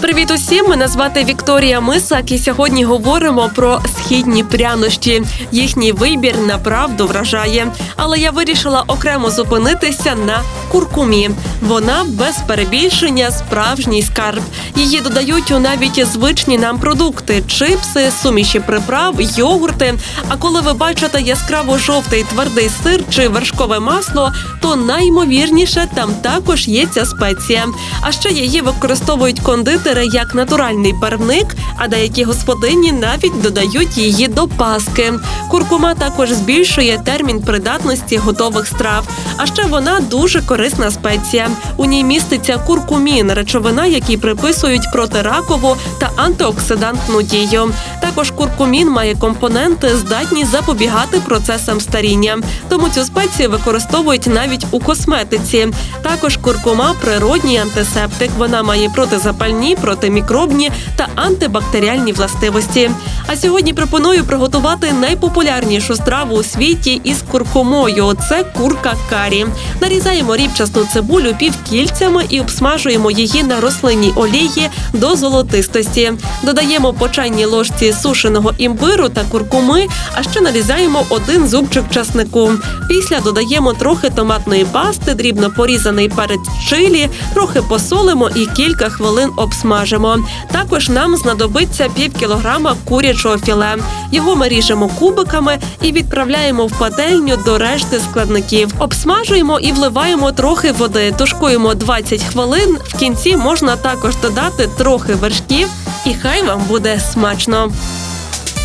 Привіт усім! Мене звати Вікторія Мисак, і сьогодні говоримо про східні прянощі. Їхній вибір направду вражає. Але я вирішила окремо зупинитися на куркумі. Вона, без перебільшення, справжній скарб. Її додають у навіть звичні нам продукти – чипси, суміші приправ, йогурти. А коли ви бачите яскраво-жовтий твердий сир чи вершкове масло, то найімовірніше там також є ця спеція. А ще її використовують кондитери як натуральний барвник, а деякі господині навіть додають її до паски. Куркума також збільшує термін придатності готових страв. А ще вона дуже корисна спеція. У ній міститься куркумін – речовина, якій приписують протиракову та антиоксидантну дію. Також куркумін має компоненти, здатні запобігати процесам старіння. Тому цю спецію використовують навіть у косметиці. Також куркума – природній антисептик. Вона має протизапальні, протимікробні та антибактеріальні властивості. А сьогодні пропоную приготувати найпопулярнішу страву у світі із куркумою – це курка карі. Нарізаємо рібчасту цибулю півкільцями і обсмажуємо її на рослинній олії до золотистості. Додаємо по чайній ложці сушеного імбиру та куркуми, а ще нарізаємо один зубчик часнику. Після додаємо трохи томатної пасти, дрібно порізаний перець чилі, трохи посолимо і кілька хвилин обсмажимо. Також нам знадобиться півкілограма курячого філе. Його ми ріжемо кубиками і відправляємо в пательню до решти складників. Обсмажуємо і вливаємо трохи води, тушкуємо 20 хвилин. В кінці можна також додати трохи вершків, і хай вам буде смачно.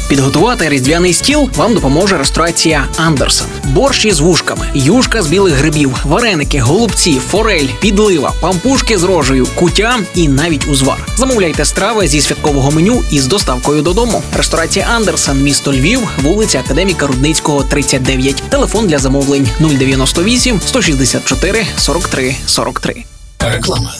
Підготувати різдвяний стіл вам допоможе ресторація «Андерсен». Борщ із вушками, юшка з білих грибів, вареники, голубці, форель, підлива, пампушки з рожею, кутя і навіть узвар. Замовляйте страви зі святкового меню і з доставкою додому. Ресторація «Андерсен», місто Львів, вулиця Академіка Рудницького, 39. Телефон для замовлень 098 164 43 43. Реклама.